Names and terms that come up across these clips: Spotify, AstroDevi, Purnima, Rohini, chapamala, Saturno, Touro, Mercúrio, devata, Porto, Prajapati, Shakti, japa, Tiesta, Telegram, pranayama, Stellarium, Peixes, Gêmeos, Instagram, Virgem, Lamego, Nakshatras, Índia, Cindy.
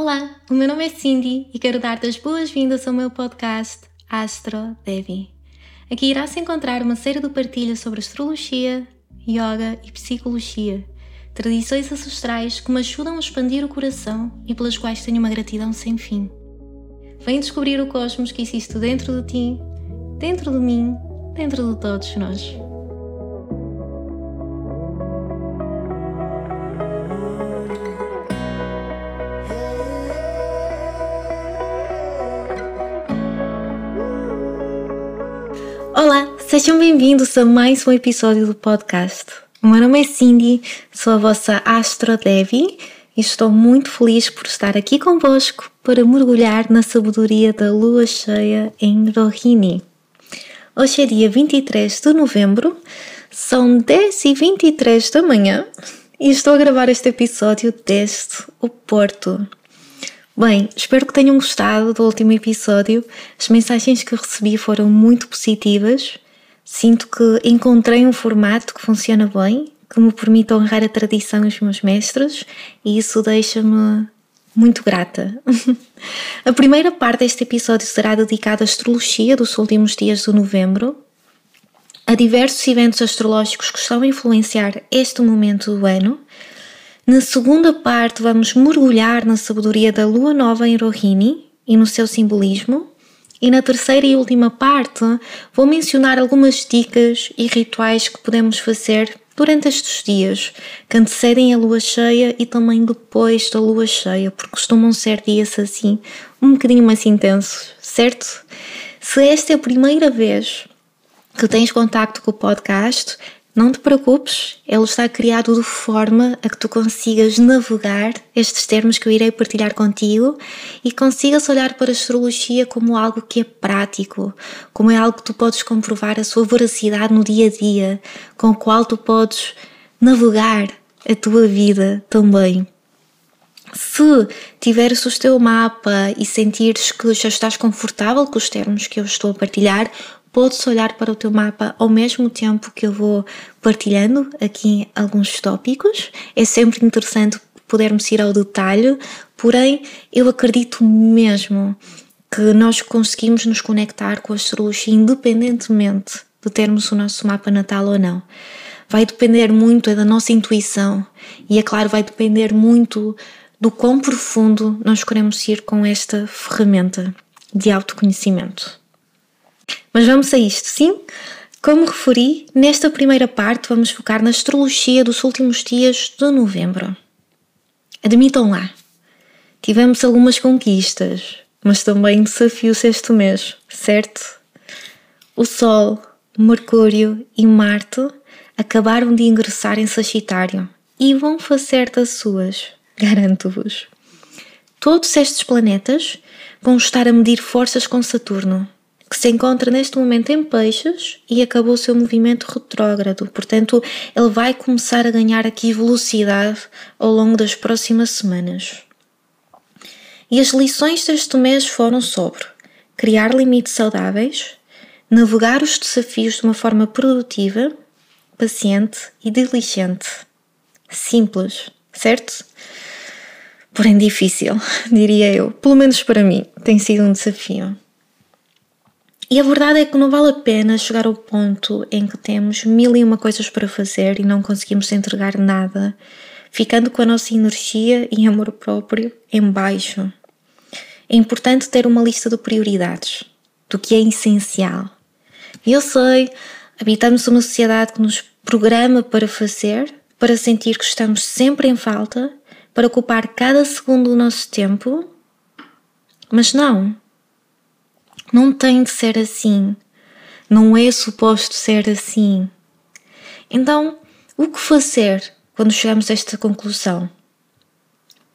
Olá, o meu nome é Cindy e quero dar-te as boas-vindas ao meu podcast AstroDevi. Aqui irás encontrar uma série de partilhas sobre astrologia, yoga e psicologia, tradições ancestrais que me ajudam a expandir o coração e pelas quais tenho uma gratidão sem fim. Vem descobrir o cosmos que existe dentro de ti, dentro de mim, dentro de todos nós. Olá, sejam bem-vindos a mais um episódio do podcast. O meu nome é Cindy, sou a vossa AstroDevi e estou muito feliz por estar aqui convosco para mergulhar na sabedoria da lua cheia em Rohini. Hoje é dia 23 de novembro, são 10h23 da manhã e estou a gravar este episódio desde o Porto. Bem, espero que tenham gostado do último episódio. As mensagens que recebi foram muito positivas. Sinto que encontrei um formato que funciona bem, que me permite honrar a tradição e os meus mestres, e isso deixa-me muito grata. A primeira parte deste episódio será dedicada à astrologia dos últimos dias de novembro, a diversos eventos astrológicos que estão a influenciar este momento do ano. Na segunda parte vamos mergulhar na sabedoria da lua nova em Rohini e no seu simbolismo. E na terceira e última parte vou mencionar algumas dicas e rituais que podemos fazer durante estes dias que antecedem a lua cheia e também depois da lua cheia, porque costumam ser dias assim, um bocadinho mais intensos, certo? Se esta é a primeira vez que tens contacto com o podcast, não te preocupes, ele está criado de forma a que tu consigas navegar estes termos que eu irei partilhar contigo e consigas olhar para a astrologia como algo que é prático, como é algo que tu podes comprovar a sua veracidade no dia a dia, com o qual tu podes navegar a tua vida também. Se tiveres o teu mapa e sentires que já estás confortável com os termos que eu estou a partilhar, podes olhar para o teu mapa ao mesmo tempo que eu vou partilhando aqui alguns tópicos. É sempre interessante podermos ir ao detalhe, porém eu acredito mesmo que nós conseguimos nos conectar com a astrologia independentemente de termos o nosso mapa natal ou não. Vai depender muito da nossa intuição e, é claro, vai depender muito do quão profundo nós queremos ir com esta ferramenta de autoconhecimento. Mas vamos a isto, sim? Como referi, nesta primeira parte vamos focar na astrologia dos últimos dias de novembro. Admitam lá, tivemos algumas conquistas, mas também desafios este mês, certo? O Sol, Mercúrio e Marte acabaram de ingressar em Sagitário e vão fazer das suas, garanto-vos. Todos estes planetas vão estar a medir forças com Saturno, que se encontra neste momento em Peixes e acabou o seu movimento retrógrado. Portanto, ele vai começar a ganhar aqui velocidade ao longo das próximas semanas. E as lições deste mês foram sobre criar limites saudáveis, navegar os desafios de uma forma produtiva, paciente e diligente. Simples, certo? Porém difícil, diria eu. Pelo menos para mim, tem sido um desafio. E a verdade é que não vale a pena chegar ao ponto em que temos 1001 coisas para fazer e não conseguimos entregar nada, ficando com a nossa energia e amor próprio em baixo. É importante ter uma lista de prioridades, do que é essencial. E eu sei, habitamos uma sociedade que nos programa para fazer, para sentir que estamos sempre em falta, para ocupar cada segundo do nosso tempo, mas não. Não tem de ser assim, não é suposto ser assim. Então, o que fazer quando chegamos a esta conclusão?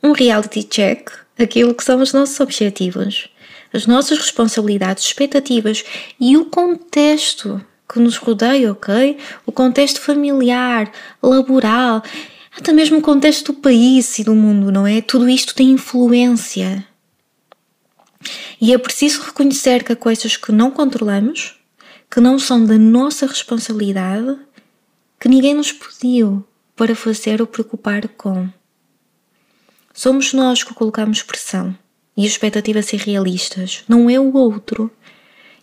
Um reality check, aquilo que são os nossos objetivos, as nossas responsabilidades, expectativas e o contexto que nos rodeia, ok? O contexto familiar, laboral, até mesmo o contexto do país e do mundo, não é? Tudo isto tem influência. E é preciso reconhecer que há coisas que não controlamos, que não são da nossa responsabilidade, que ninguém nos pediu para fazer ou preocupar com. Somos nós que colocamos pressão e a expectativa a ser realistas, não é o outro.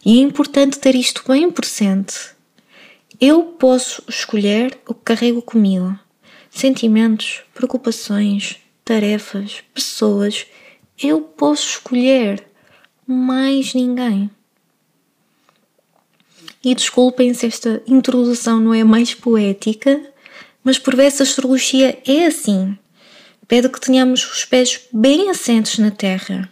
E é importante ter isto bem presente. Eu posso escolher o que carrego comigo. Sentimentos, preocupações, tarefas, pessoas. Eu posso escolher, mais ninguém. E desculpem se esta introdução não é mais poética, mas por vezes a astrologia é assim. Pede que tenhamos os pés bem assentes na terra.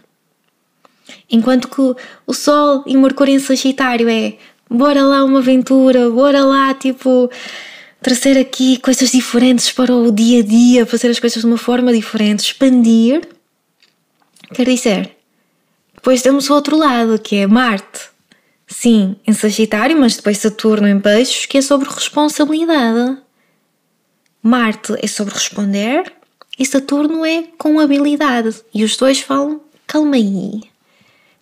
Enquanto que o Sol e Mercúrio em Sagitário é bora lá uma aventura, bora lá tipo trazer aqui coisas diferentes para o dia a dia, fazer as coisas de uma forma diferente, expandir. Quer dizer, depois temos o outro lado que é Marte. Sim, em Sagitário, mas depois Saturno em Peixes, que é sobre responsabilidade. Marte é sobre responder e Saturno é com habilidade. E os dois falam, calma aí.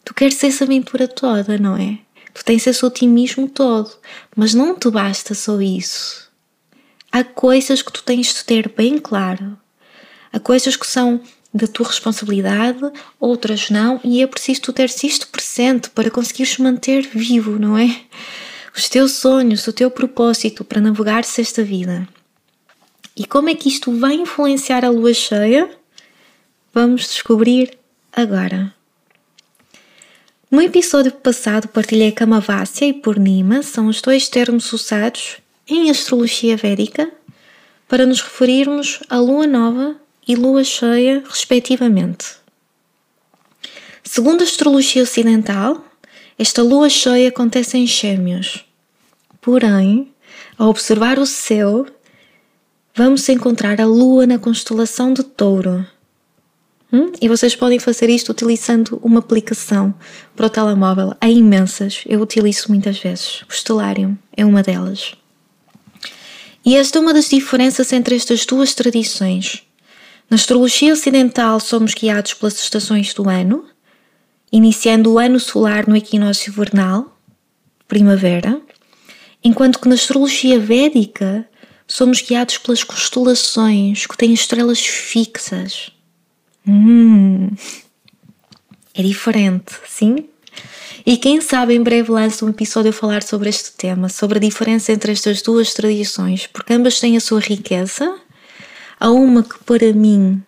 Tu queres essa aventura toda, não é? Tu tens esse otimismo todo, mas não te basta só isso. Há coisas que tu tens de ter bem claro. Há coisas que são da tua responsabilidade, outras não, e é preciso tu teres isto presente para conseguires manter vivo, não é? Os teus sonhos, o teu propósito para navegares esta vida. E como é que isto vai influenciar a lua cheia? Vamos descobrir agora. No episódio passado partilhei Camavácia e Purnima, são os dois termos usados em astrologia védica para nos referirmos à lua nova e lua cheia, respectivamente. Segundo a astrologia ocidental, esta lua cheia acontece em Gêmeos. Porém, ao observar o céu, vamos encontrar a lua na constelação de Touro. E vocês podem fazer isto utilizando uma aplicação para o telemóvel. Há imensas, eu utilizo muitas vezes. O Stellarium é uma delas. E esta é uma das diferenças entre estas duas tradições. Na astrologia ocidental somos guiados pelas estações do ano, iniciando o ano solar no equinócio vernal, primavera, enquanto que na astrologia védica somos guiados pelas constelações que têm estrelas fixas. É diferente, sim? E quem sabe em breve lanço um episódio a falar sobre este tema, sobre a diferença entre estas duas tradições, porque ambas têm a sua riqueza. Há uma que para mim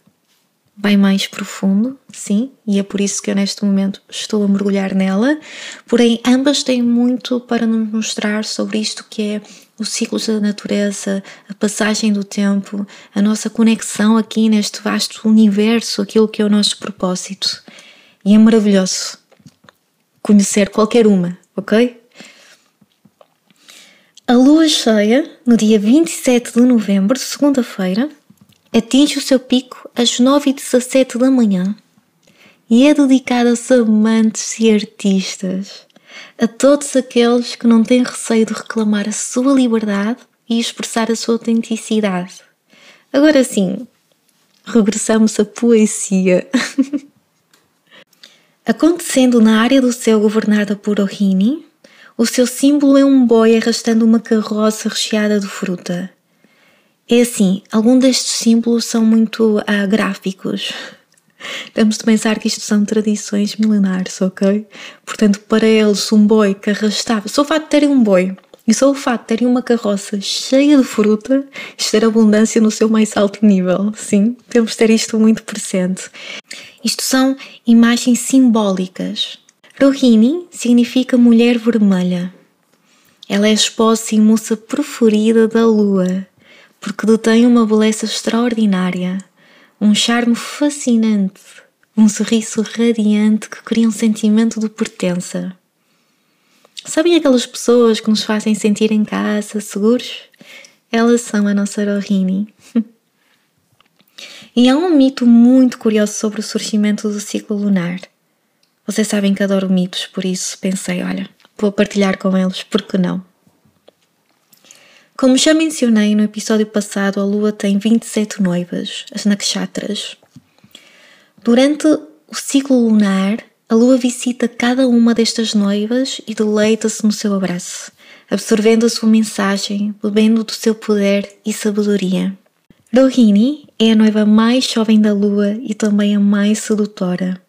vai mais profundo, sim, e é por isso que eu neste momento estou a mergulhar nela, porém ambas têm muito para nos mostrar sobre isto que é os ciclos da natureza, a passagem do tempo, a nossa conexão aqui neste vasto universo, aquilo que é o nosso propósito. E é maravilhoso conhecer qualquer uma, ok? A lua cheia, no dia 27 de novembro, segunda-feira, atinge o seu pico às 9h17 da manhã e é dedicada aos amantes e artistas, a todos aqueles que não têm receio de reclamar a sua liberdade e expressar a sua autenticidade. Agora sim, regressamos à poesia. Acontecendo na área do céu governada por Rohini, o seu símbolo é um boi arrastando uma carroça recheada de fruta. É assim, alguns destes símbolos são muito gráficos. Temos de pensar que isto são tradições milenares, ok? Portanto, para eles, um boi que arrastava... Só o fato de terem um boi e só o fato de terem uma carroça cheia de fruta, isto era abundância no seu mais alto nível, sim? Temos de ter isto muito presente. Isto são imagens simbólicas. Rohini significa mulher vermelha. Ela é a esposa e moça preferida da lua, porque detém uma beleza extraordinária, um charme fascinante, um sorriso radiante que cria um sentimento de pertença. Sabem aquelas pessoas que nos fazem sentir em casa, seguros? Elas são a nossa Rohini. E há um mito muito curioso sobre o surgimento do ciclo lunar. Vocês sabem que adoro mitos, por isso pensei, olha, vou partilhar com eles, porque não? Como já mencionei no episódio passado, a lua tem 27 noivas, as Nakshatras. Durante o ciclo lunar, a lua visita cada uma destas noivas e deleita-se no seu abraço, absorvendo a sua mensagem, bebendo do seu poder e sabedoria. Rohini é a noiva mais jovem da lua e também a mais sedutora,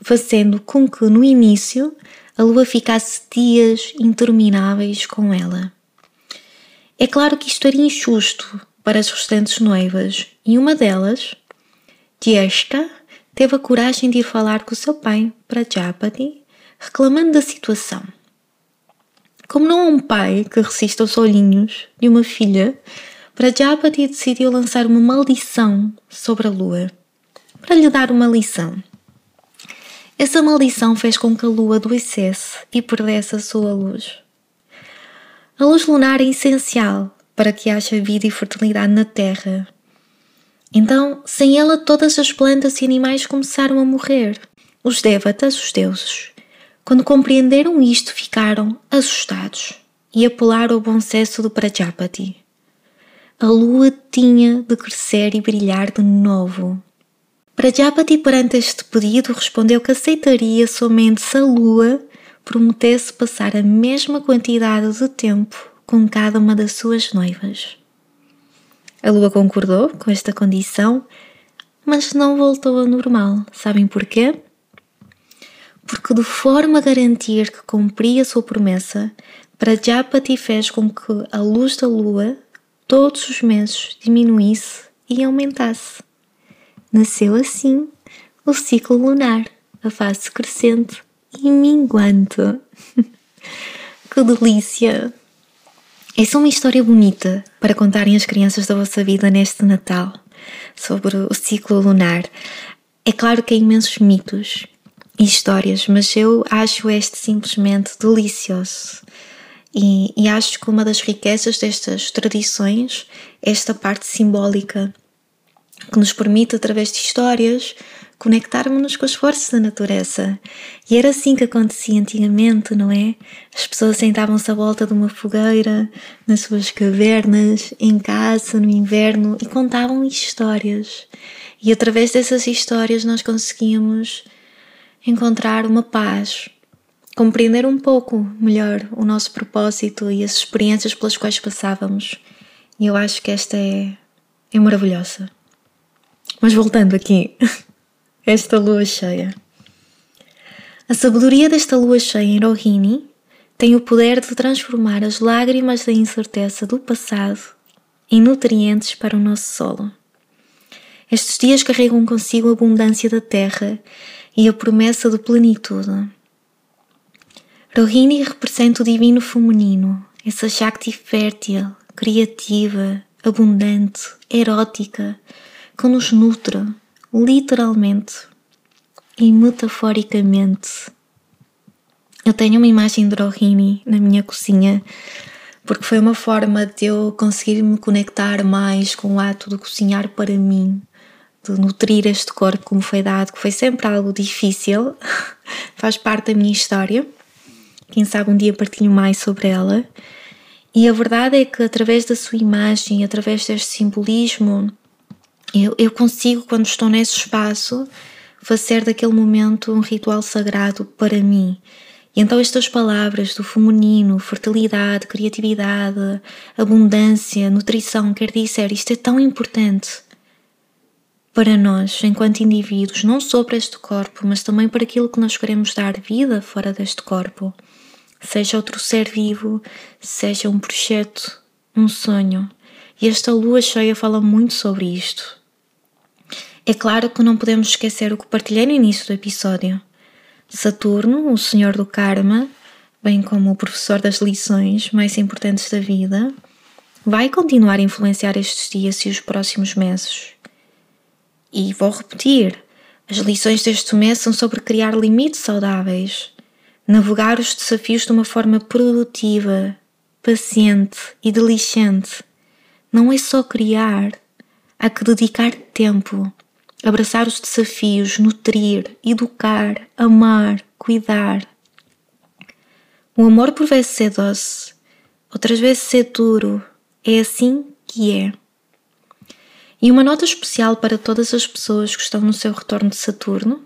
fazendo com que no início a lua ficasse dias intermináveis com ela. É claro que isto era injusto para as restantes noivas e uma delas, Tiesta, teve a coragem de ir falar com o seu pai, Prajapati, reclamando da situação. Como não há um pai que resista aos olhinhos de uma filha, Prajapati decidiu lançar uma maldição sobre a lua, para lhe dar uma lição. Essa maldição fez com que a lua adoecesse e perdesse a sua luz. A luz lunar é essencial para que haja vida e fertilidade na Terra. Então, sem ela, todas as plantas e animais começaram a morrer. Os devatas, os deuses, quando compreenderam isto, ficaram assustados e apelaram ao bom senso do Prajapati. A lua tinha de crescer e brilhar de novo. Prajapati, perante este pedido, respondeu que aceitaria somente se a lua prometesse passar a mesma quantidade de tempo com cada uma das suas noivas. A lua concordou com esta condição, mas não voltou ao normal. Sabem porquê? Porque, de forma a garantir que cumpria a sua promessa, Prajapati fez com que a luz da lua todos os meses diminuísse e aumentasse. Nasceu assim o ciclo lunar, a fase crescente e minguante. Que delícia! Essa é uma história bonita para contarem às crianças da vossa vida neste Natal, sobre o ciclo lunar. É claro que há imensos mitos e histórias, mas eu acho este simplesmente delicioso. E acho que uma das riquezas destas tradições é esta parte simbólica que nos permite, através de histórias, conectarmos-nos com as forças da natureza. E era assim que acontecia antigamente, não é? As pessoas sentavam-se à volta de uma fogueira, nas suas cavernas, em casa, no inverno, e contavam histórias. E através dessas histórias nós conseguíamos encontrar uma paz, compreender um pouco melhor o nosso propósito e as experiências pelas quais passávamos. E eu acho que esta é maravilhosa. Mas voltando aqui, esta lua cheia. A sabedoria desta lua cheia em Rohini tem o poder de transformar as lágrimas da incerteza do passado em nutrientes para o nosso solo. Estes dias carregam consigo a abundância da terra e a promessa de plenitude. Rohini representa o divino feminino, essa Shakti fértil, criativa, abundante, erótica, que nos nutre, literalmente e metaforicamente. Eu tenho uma imagem de Rohini na minha cozinha, porque foi uma forma de eu conseguir me conectar mais com o ato de cozinhar para mim, de nutrir este corpo como foi dado, que foi sempre algo difícil, faz parte da minha história. Quem sabe um dia partilho mais sobre ela. E a verdade é que através da sua imagem, através deste simbolismo, eu consigo, quando estou nesse espaço, fazer daquele momento um ritual sagrado para mim. E então estas palavras do feminino, fertilidade, criatividade, abundância, nutrição, quer dizer, isto é tão importante para nós, enquanto indivíduos, não só para este corpo, mas também para aquilo que nós queremos dar vida fora deste corpo. Seja outro ser vivo, seja um projeto, um sonho. E esta lua cheia fala muito sobre isto. É claro que não podemos esquecer o que partilhei no início do episódio. Saturno, o senhor do karma, bem como o professor das lições mais importantes da vida, vai continuar a influenciar estes dias e os próximos meses. E vou repetir, as lições deste mês são sobre criar limites saudáveis, navegar os desafios de uma forma produtiva, paciente e diligente. Não é só criar, há que dedicar tempo, abraçar os desafios, nutrir, educar, amar, cuidar. O amor por vezes é doce, outras vezes é duro, é assim que é. E uma nota especial para todas as pessoas que estão no seu retorno de Saturno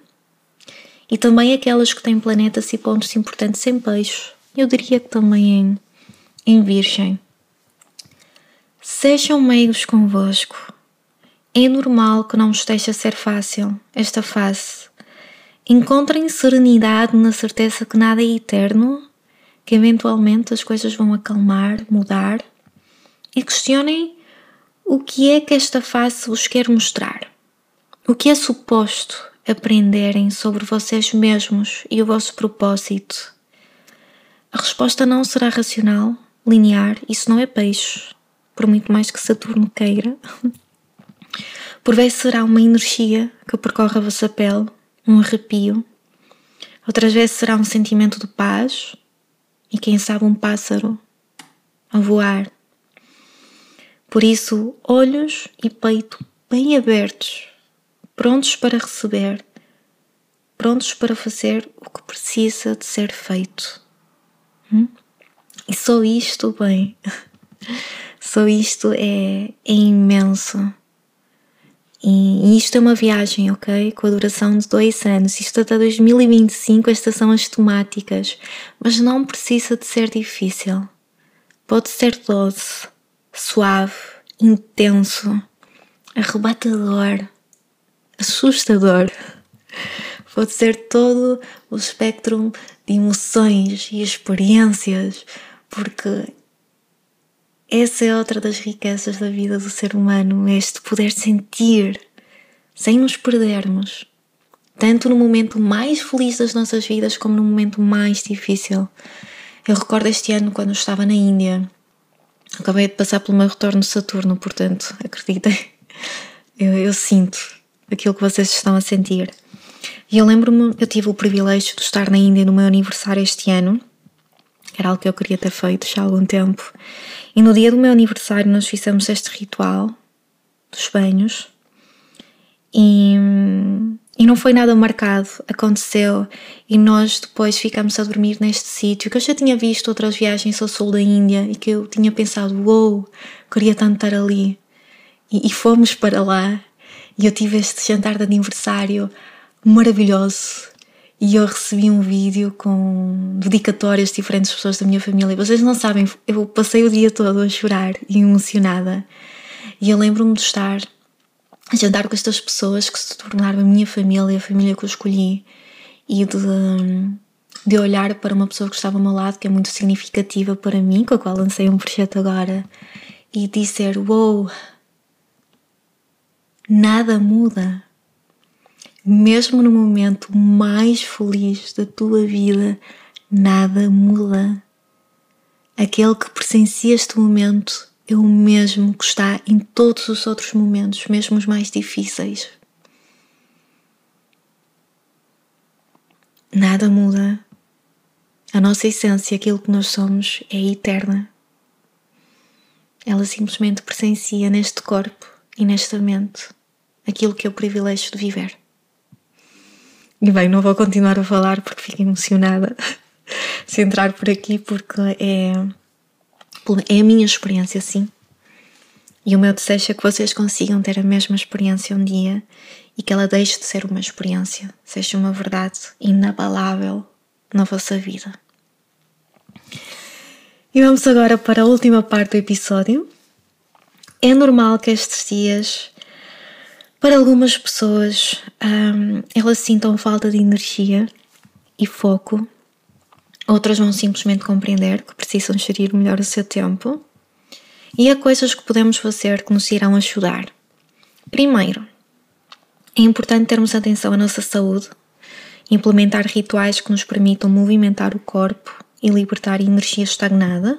e também aquelas que têm planetas e pontos importantes em Peixes, eu diria que também em Virgem. Sejam meigos convosco, É normal que não esteja a ser fácil esta fase. Encontrem serenidade na certeza que nada é eterno, que eventualmente as coisas vão acalmar, mudar, e questionem o que é que esta fase vos quer mostrar. O que é suposto aprenderem sobre vocês mesmos e o vosso propósito? A resposta não será racional, linear, isso não é peixe, por muito mais que Saturno queira. Por vezes será uma energia que percorre a vossa pele, um arrepio. Outras vezes será um sentimento de paz e quem sabe um pássaro a voar. Por isso, olhos e peito bem abertos, prontos para receber, prontos para fazer o que precisa de ser feito. E só isto, bem, só isto é imenso. E isto é uma viagem, ok? Com a duração de 2 anos. Isto até 2025, estas são as temáticas. Mas não precisa de ser difícil. Pode ser doce, suave, intenso, arrebatador, assustador. Pode ser todo o espectro de emoções e experiências, porque essa é outra das riquezas da vida do ser humano, este poder sentir, sem nos perdermos, tanto no momento mais feliz das nossas vidas como no momento mais difícil. Eu recordo este ano, quando estava na Índia, acabei de passar pelo meu retorno de Saturno, portanto, acreditem, eu sinto aquilo que vocês estão a sentir. E eu lembro-me, eu tive o privilégio de estar na Índia no meu aniversário este ano, era algo que eu queria ter feito já há algum tempo. E no dia do meu aniversário nós fizemos este ritual dos banhos e não foi nada marcado, aconteceu, e nós depois ficámos a dormir neste sítio que eu já tinha visto outras viagens ao sul da Índia e que eu tinha pensado, uou, queria tanto estar ali, e fomos para lá e eu tive este jantar de aniversário maravilhoso. E eu recebi um vídeo com dedicatórias de diferentes pessoas da minha família. Vocês não sabem, eu passei o dia todo a chorar e emocionada. E eu lembro-me de estar a jantar com estas pessoas que se tornaram a minha família, a família que eu escolhi. E de olhar para uma pessoa que estava ao meu lado, que é muito significativa para mim, com a qual lancei um projeto agora. E dizer, uou, nada muda. Mesmo no momento mais feliz da tua vida, nada muda. Aquele que presencia este momento é o mesmo que está em todos os outros momentos, mesmo os mais difíceis. Nada muda. A nossa essência, aquilo que nós somos, é eterna. Ela simplesmente presencia neste corpo e nesta mente aquilo que é o privilégio de viver. E bem, não vou continuar a falar porque fico emocionada se entrar por aqui, porque é a minha experiência, sim. E o meu desejo é que vocês consigam ter a mesma experiência um dia e que ela deixe de ser uma experiência, seja uma verdade inabalável na vossa vida. E vamos agora para a última parte do episódio. É normal que estes dias, para algumas pessoas, elas sintam falta de energia e foco. Outras vão simplesmente compreender que precisam gerir melhor o seu tempo. E há coisas que podemos fazer que nos irão ajudar. Primeiro, é importante termos atenção à nossa saúde, implementar rituais que nos permitam movimentar o corpo e libertar energia estagnada.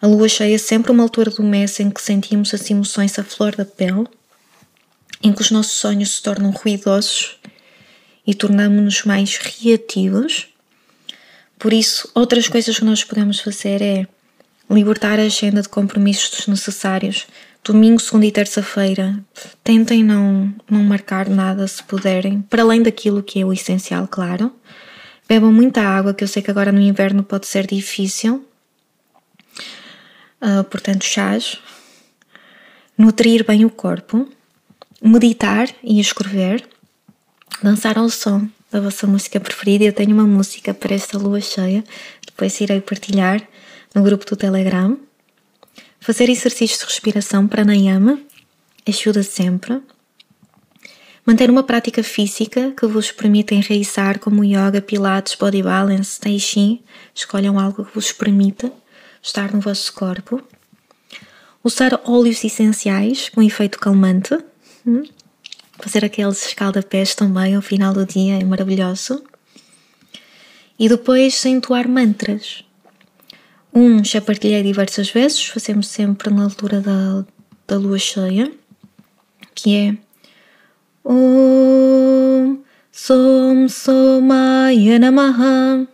A lua cheia é sempre uma altura do mês em que sentimos as emoções à flor da pele, em que os nossos sonhos se tornam ruidosos e tornamos-nos mais reativos. Por isso, outras coisas que nós podemos fazer é libertar a agenda de compromissos desnecessários. Domingo, segunda e terça-feira, tentem não marcar nada se puderem, para além daquilo que é o essencial, claro. Bebam muita água, que eu sei que agora no inverno pode ser difícil. Portanto, chás. Nutrir bem o corpo. Meditar e escrever, dançar ao som da vossa música preferida. Eu tenho uma música para esta lua cheia, depois irei partilhar no grupo do Telegram. Fazer exercícios de respiração, pranayama, ajuda sempre. Manter uma prática física que vos permita enraizar, como yoga, pilates, body balance, tai chi. Escolham algo que vos permita estar no vosso corpo. Usar óleos essenciais com efeito calmante. Fazer aqueles escalda-pés também ao final do dia é maravilhoso. E depois entoar mantras. Um já partilhei diversas vezes, fazemos sempre na altura da lua cheia, que é om som somaya namah,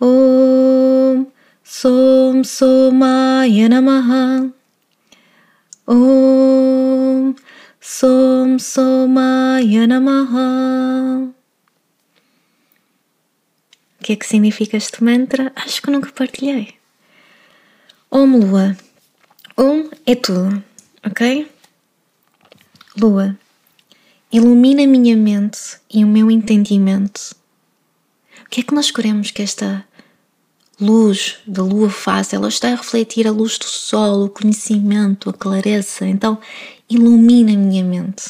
om som somaya namah, om som somaya namah. O que é que significa este mantra? Acho que nunca partilhei. Om Lua. Om é tudo, ok? Lua, ilumina a minha mente e o meu entendimento. O que é que nós queremos que esta luz da Lua faça? Ela está a refletir a luz do Sol, o conhecimento, a clareza. Então, ilumina a minha mente.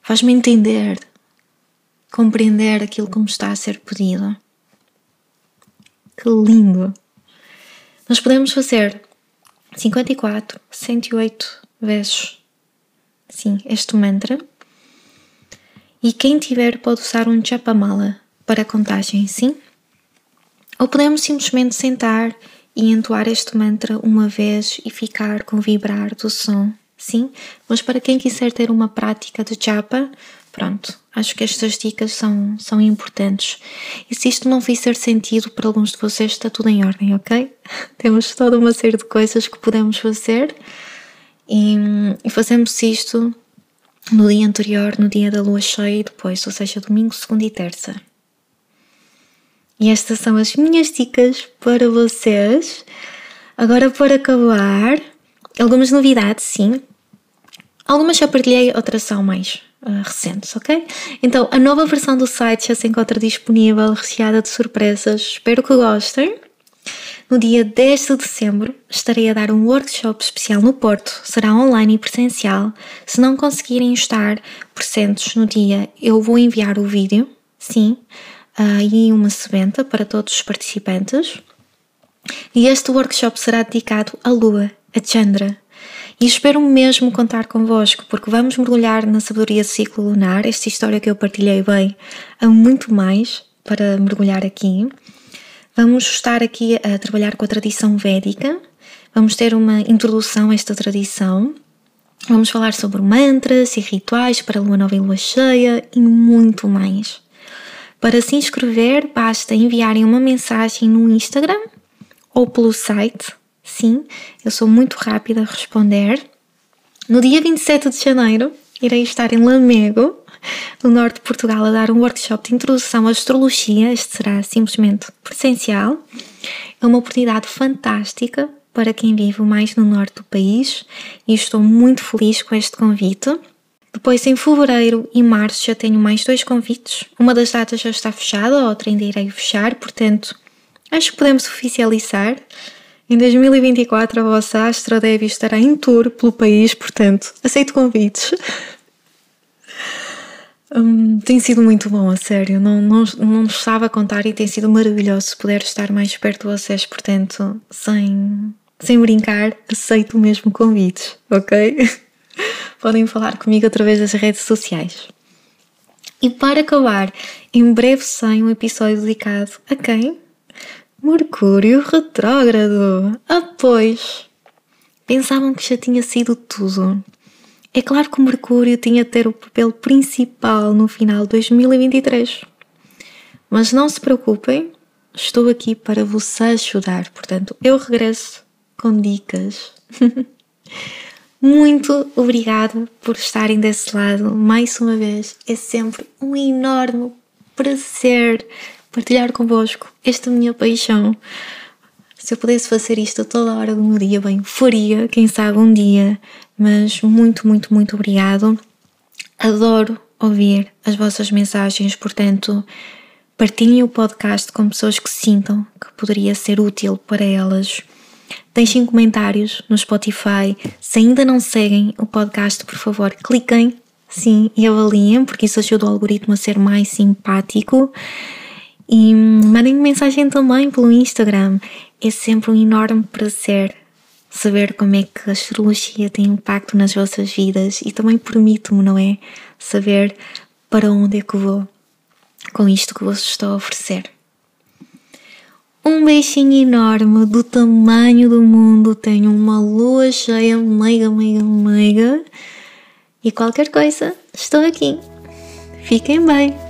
Faz-me entender, compreender aquilo como está a ser pedido. Que lindo! Nós podemos fazer 54, 108 vezes, sim, este mantra. E quem tiver pode usar um chapamala para a contagem, sim. Ou podemos simplesmente sentar e entoar este mantra uma vez e ficar com o vibrar do som, sim. Mas para quem quiser ter uma prática de japa, pronto, acho que estas dicas são importantes. E se isto não fizer sentido para alguns de vocês, está tudo em ordem, ok? Temos toda uma série de coisas que podemos fazer e fazemos isto no dia anterior, no dia da lua cheia e depois, ou seja, domingo, segunda e terça. E estas são as minhas dicas para vocês. Agora, para acabar, algumas novidades, sim. Algumas já partilhei, outras são mais recentes, ok? Então, a nova versão do site já se encontra disponível, recheada de surpresas. Espero que gostem. No dia 10 de dezembro, estarei a dar um workshop especial no Porto. Será online e presencial. Se não conseguirem estar presentes no dia, eu vou enviar o vídeo, sim, e uma sementa para todos os participantes. E este workshop será dedicado à Lua, a Chandra. E espero mesmo contar convosco, porque vamos mergulhar na sabedoria do ciclo lunar, esta história que eu partilhei bem, há muito mais para mergulhar aqui. Vamos estar aqui a trabalhar com a tradição védica, vamos ter uma introdução a esta tradição, vamos falar sobre mantras e rituais para lua nova e lua cheia e muito mais. Para se inscrever, basta enviarem uma mensagem no Instagram ou pelo site. Sim, eu sou muito rápida a responder. No dia 27 de janeiro, irei estar em Lamego, no norte de Portugal, a dar um workshop de introdução à astrologia. Este será simplesmente presencial. É uma oportunidade fantástica para quem vive mais no norte do país e estou muito feliz com este convite. Depois, em fevereiro e março, já tenho mais dois convites. Uma das datas já está fechada, a outra ainda irei fechar, portanto, acho que podemos oficializar. Em 2024, a vossa AstroDevi estará em tour pelo país, portanto, aceito convites. Tem sido muito bom, a sério. Não estava a contar e tem sido maravilhoso poder estar mais perto de vocês, portanto, sem brincar, aceito mesmo convites, ok? Podem falar comigo através das redes sociais. E para acabar, em breve sai um episódio dedicado a quem? Mercúrio retrógrado. Ah, pois! Pensavam que já tinha sido tudo. É claro que o Mercúrio tinha de ter o papel principal no final de 2023. Mas não se preocupem, estou aqui para vos ajudar. Portanto, eu regresso com dicas. Muito obrigada por estarem desse lado. Mais uma vez, é sempre um enorme prazer partilhar convosco esta minha paixão. Se eu pudesse fazer isto a toda hora do meu dia, bem, faria, quem sabe um dia, mas muito, muito, muito obrigado. Adoro ouvir as vossas mensagens, portanto, partilhem o podcast com pessoas que sintam que poderia ser útil para elas. Deixem comentários no Spotify. Se ainda não seguem o podcast, por favor, cliquem sim e avaliem, porque isso ajuda o algoritmo a ser mais simpático. E mandem mensagem também pelo Instagram. É sempre um enorme prazer saber como é que a astrologia tem impacto nas vossas vidas e também permite-me, não é? Saber para onde é que vou com isto que vos estou a oferecer. Um beijinho enorme do tamanho do mundo. Tenho uma lua cheia mega, mega, mega. E qualquer coisa, estou aqui. Fiquem bem.